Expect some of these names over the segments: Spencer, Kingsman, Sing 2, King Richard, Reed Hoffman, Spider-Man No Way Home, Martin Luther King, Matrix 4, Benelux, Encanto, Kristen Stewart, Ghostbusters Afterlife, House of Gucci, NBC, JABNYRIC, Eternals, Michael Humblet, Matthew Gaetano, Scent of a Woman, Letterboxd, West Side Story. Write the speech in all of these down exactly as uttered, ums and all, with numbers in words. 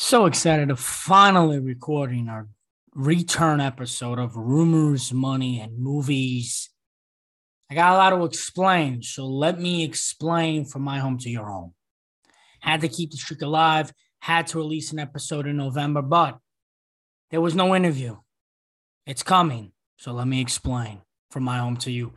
So excited to finally recording our return episode of Rumors, Money, and Movies. I got a lot to explain, so let me explain from my home to your home. Had to keep the streak alive, had to release an episode in November, but there was no interview. It's coming, so let me explain from my home to you.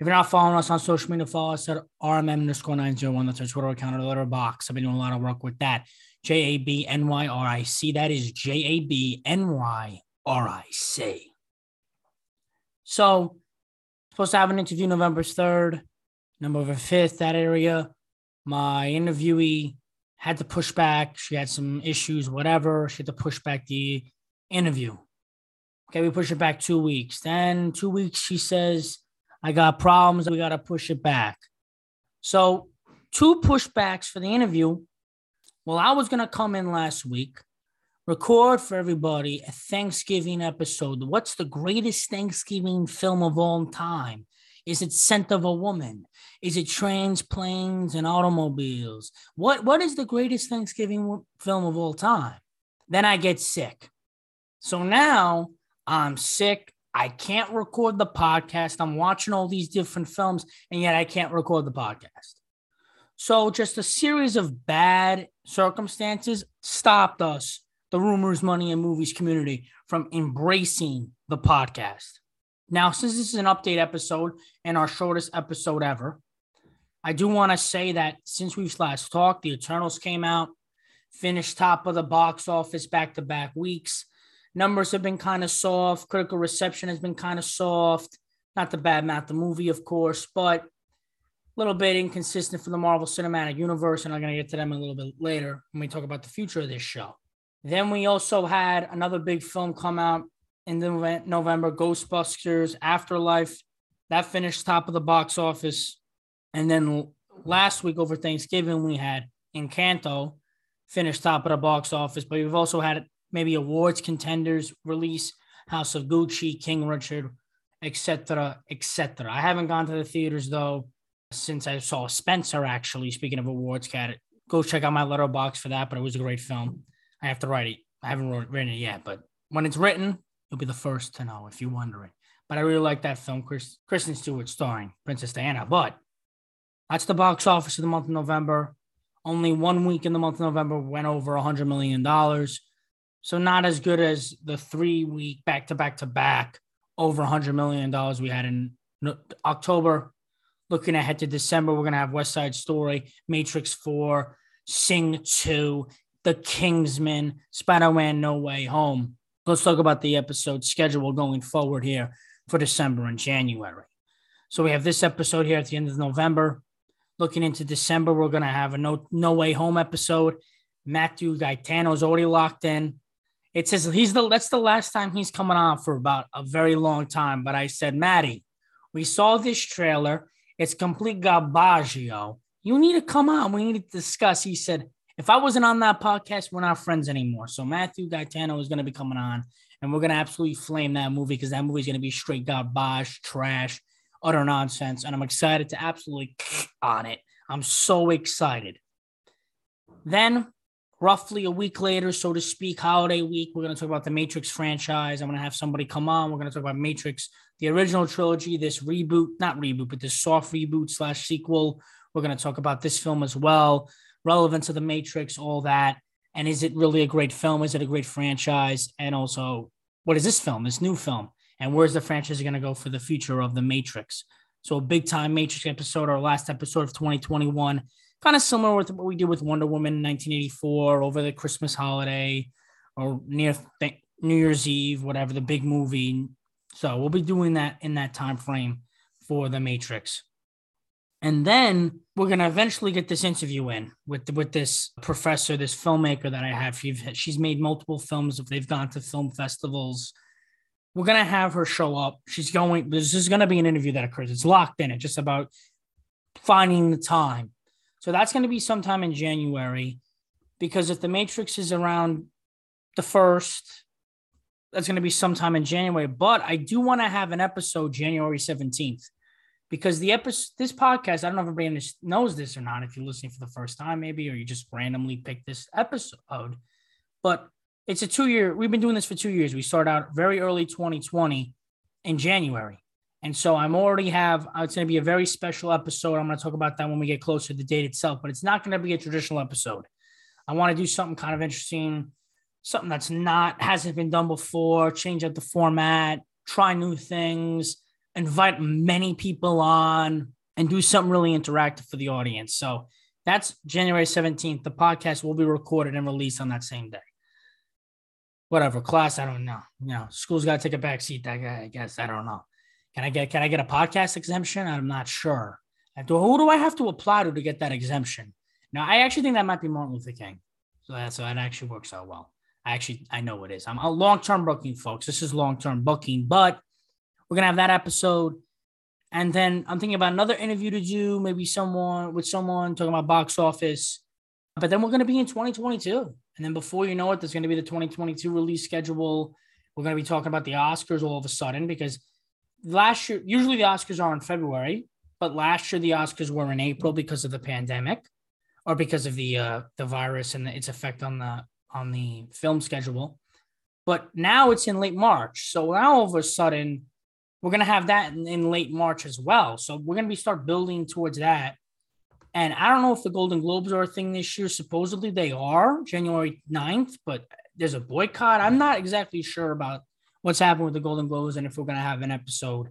If you're not following us on social media, follow us at R M M underscore nine oh one. That's our Twitter account or Letterboxd. I've been doing a lot of work with that. J A B N Y R I C. That is J A B N Y R I C. So, supposed to have an interview November third, November fifth, that area. My interviewee had to push back. She had some issues, whatever. She had to push back the interview. Okay, we push it back two weeks. Then two weeks, she says, I got problems. We got to push it back. So two pushbacks for the interview. Well, I was going to come in last week, record for everybody a Thanksgiving episode. What's the greatest Thanksgiving film of all time? Is it Scent of a Woman? Is it Trains, Planes, and Automobiles? What, what is the greatest Thanksgiving film of all time? Then I get sick. So now I'm sick. I can't record the podcast. I'm watching all these different films, and yet I can't record the podcast. So just a series of bad circumstances stopped us, the Rumors, Money, and Movies community, from embracing the podcast. Now, since this is an update episode and our shortest episode ever, I do want to say that since we've last talked, the Eternals came out, finished top of the box office back-to-back weeks. Numbers have been kind of soft. Critical reception has been kind of soft. Not to badmouth the movie, of course, but a little bit inconsistent for the Marvel Cinematic Universe, and I'm going to get to them a little bit later when we talk about the future of this show. Then we also had another big film come out in November, Ghostbusters Afterlife. That finished top of the box office. And then last week over Thanksgiving, we had Encanto finished top of the box office, but we've also had maybe awards contenders release, House of Gucci, King Richard, et cetera, et cetera. I haven't gone to the theaters, though, since I saw Spencer, actually. Speaking of awards, cat, go check out my Letterboxd for that, but it was a great film. I have to write it. I haven't wrote, written it yet, but when it's written, you'll be the first to know if you're wondering. But I really like that film, Chris, Kristen Stewart starring Princess Diana. But that's the box office of the month of November. Only one week in the month of November went over one hundred million dollars. So not as good as the three-week back-to-back-to-back over one hundred million dollars we had in October. Looking ahead to December, we're going to have West Side Story, Matrix four, Sing two, The Kingsman, Spider-Man No Way Home. Let's talk about the episode schedule going forward here for December and January. So we have this episode here at the end of November. Looking into December, we're going to have a No, no Way Home episode. Matthew Gaetano is already locked in. It says he's the that's the last time he's coming on for about a very long time. But I said, Matty, we saw this trailer. It's complete garbaggio. You need to come on. We need to discuss. He said, if I wasn't on that podcast, we're not friends anymore. So Matthew Gaetano is going to be coming on, and we're going to absolutely flame that movie because that movie is going to be straight garbage, trash, utter nonsense. And I'm excited to absolutely on it. I'm so excited. Then roughly a week later, so to speak, holiday week, we're going to talk about the Matrix franchise. I'm going to have somebody come on. We're going to talk about Matrix, the original trilogy, this reboot, not reboot, but this soft reboot slash sequel. We're going to talk about this film as well, relevance of the Matrix, all that. And is it really a great film? Is it a great franchise? And also, what is this film, this new film? And where's the franchise going to go for the future of the Matrix? So a big-time Matrix episode, our last episode of twenty twenty-one. Kind of similar with what we did with Wonder Woman in nineteen eighty-four over the Christmas holiday or near th- New Year's Eve, whatever, the big movie. So we'll be doing that in that time frame for The Matrix. And then we're going to eventually get this interview in with, with this professor, this filmmaker that I have. She's made multiple films. If they've gone to film festivals, we're going to have her show up. She's going, this is going to be an interview that occurs. It's locked in. It's just about finding the time. So that's going to be sometime in January, because if the Matrix is around the first, that's going to be sometime in January. But I do want to have an episode January seventeenth, because the episode, this podcast, I don't know if everybody knows this or not. If you're listening for the first time, maybe, or you just randomly picked this episode, But it's a two-year, we've been doing this for two years. We start out very early twenty twenty in January. And so I'm already have, it's going to be a very special episode. I'm going to talk about that when we get closer to the date itself, but it's not going to be a traditional episode. I want to do something kind of interesting, something that's not, hasn't been done before, change up the format, try new things, invite many people on, and do something really interactive for the audience. So that's January seventeenth. The podcast will be recorded and released on that same day. Whatever, class, I don't know. You know, school's got to take a back seat, I guess. I don't know. Can I get can I get a podcast exemption? I'm not sure. I have to, who do I have to apply to to get that exemption? Now, I actually think that might be Martin Luther King. So that, so that actually works out well. I actually, I know it is. I'm a long-term booking, folks. This is long-term booking, but we're going to have that episode. And then I'm thinking about another interview to do, maybe someone with someone talking about box office. But then we're going to be in twenty twenty-two. And then before you know it, there's going to be the twenty twenty-two release schedule. We're going to be talking about the Oscars all of a sudden because last year, usually the Oscars are in February, but last year the Oscars were in April because of the pandemic or because of the uh, the virus and the, its effect on the on the film schedule. But now it's in late March. So now all of a sudden, we're going to have that in, in late March as well. So we're going to be start building towards that. And I don't know if the Golden Globes are a thing this year. Supposedly they are January ninth, but there's a boycott. I'm not exactly sure about what's happened with the Golden Globes and if we're going to have an episode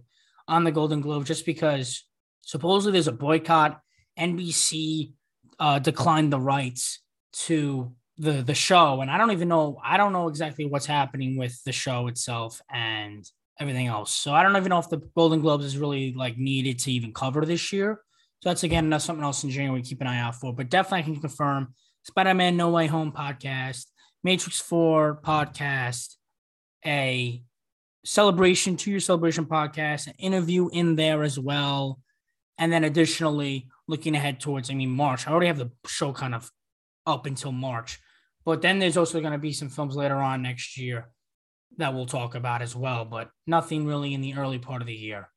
on the Golden Globes just because supposedly there's a boycott. N B C uh, declined the rights to the, the show. And I don't even know. I don't know exactly what's happening with the show itself and everything else. So I don't even know if the Golden Globes is really like needed to even cover this year. So that's, again, that's something else in January we keep an eye out for. But definitely I can confirm Spider-Man No Way Home podcast, Matrix four podcast, a celebration, two-year celebration podcast, an interview in there as well. And then additionally, looking ahead towards, I mean, March. I already have the show kind of up until March. But then there's also going to be some films later on next year that we'll talk about as well. But nothing really in the early part of the year.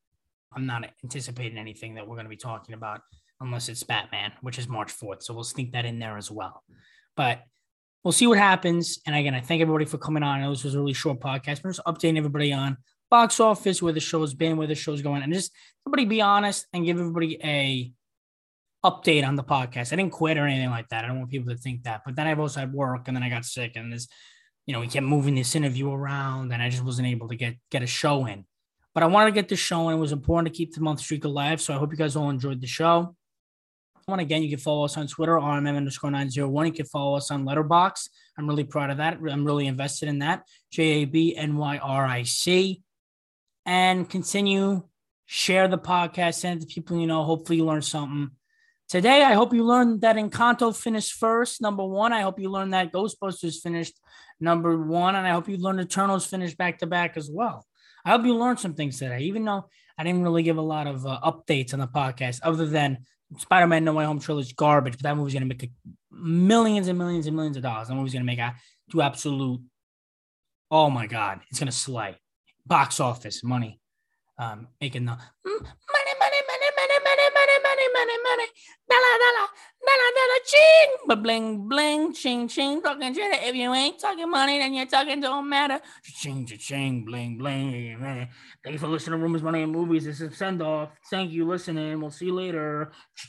I'm not anticipating anything that we're going to be talking about unless it's Batman, which is March fourth. So we'll sneak that in there as well. But we'll see what happens. And again, I thank everybody for coming on. I know this was a really short podcast. We're just updating everybody on box office, where the show's been, where the show's going. And just everybody be honest and give everybody a update on the podcast. I didn't quit or anything like that. I don't want people to think that. But then I've also had work and then I got sick and this, you know, we kept moving this interview around and I just wasn't able to get, get a show in. But I wanted to get this show, and it was important to keep the month streak alive. So I hope you guys all enjoyed the show. And again, you can follow us on Twitter, R M M underscore nine oh one. You can follow us on Letterboxd. I'm really proud of that. I'm really invested in that. J A B N Y R I C. And continue, share the podcast, send it to people you know. Hopefully you learned something. Today, I hope you learned that Encanto finished first, number one. I hope you learned that Ghostbusters finished number one. And I hope you learned Eternals finished back-to-back as well. I hope you learned some things today, even though I didn't really give a lot of uh, updates on the podcast other than Spider-Man No Way Home trilogy garbage, but that movie's going to make millions and millions and millions of dollars. That movie's going to make a, do absolute, oh my God, it's going to slay. Box office, money, um, making the money, money, money, money, money, money, money, money, money, dollar, dollar, dollar, dollar, ching, but bling, bling, ching, ching, talking shit. If you ain't talking money, then you're talking don't matter. Ching, ching, bling, bling, man. Thank you for listening to Rumors, Money, and Movies. This is Send Off. Thank you, listening. We'll see you later.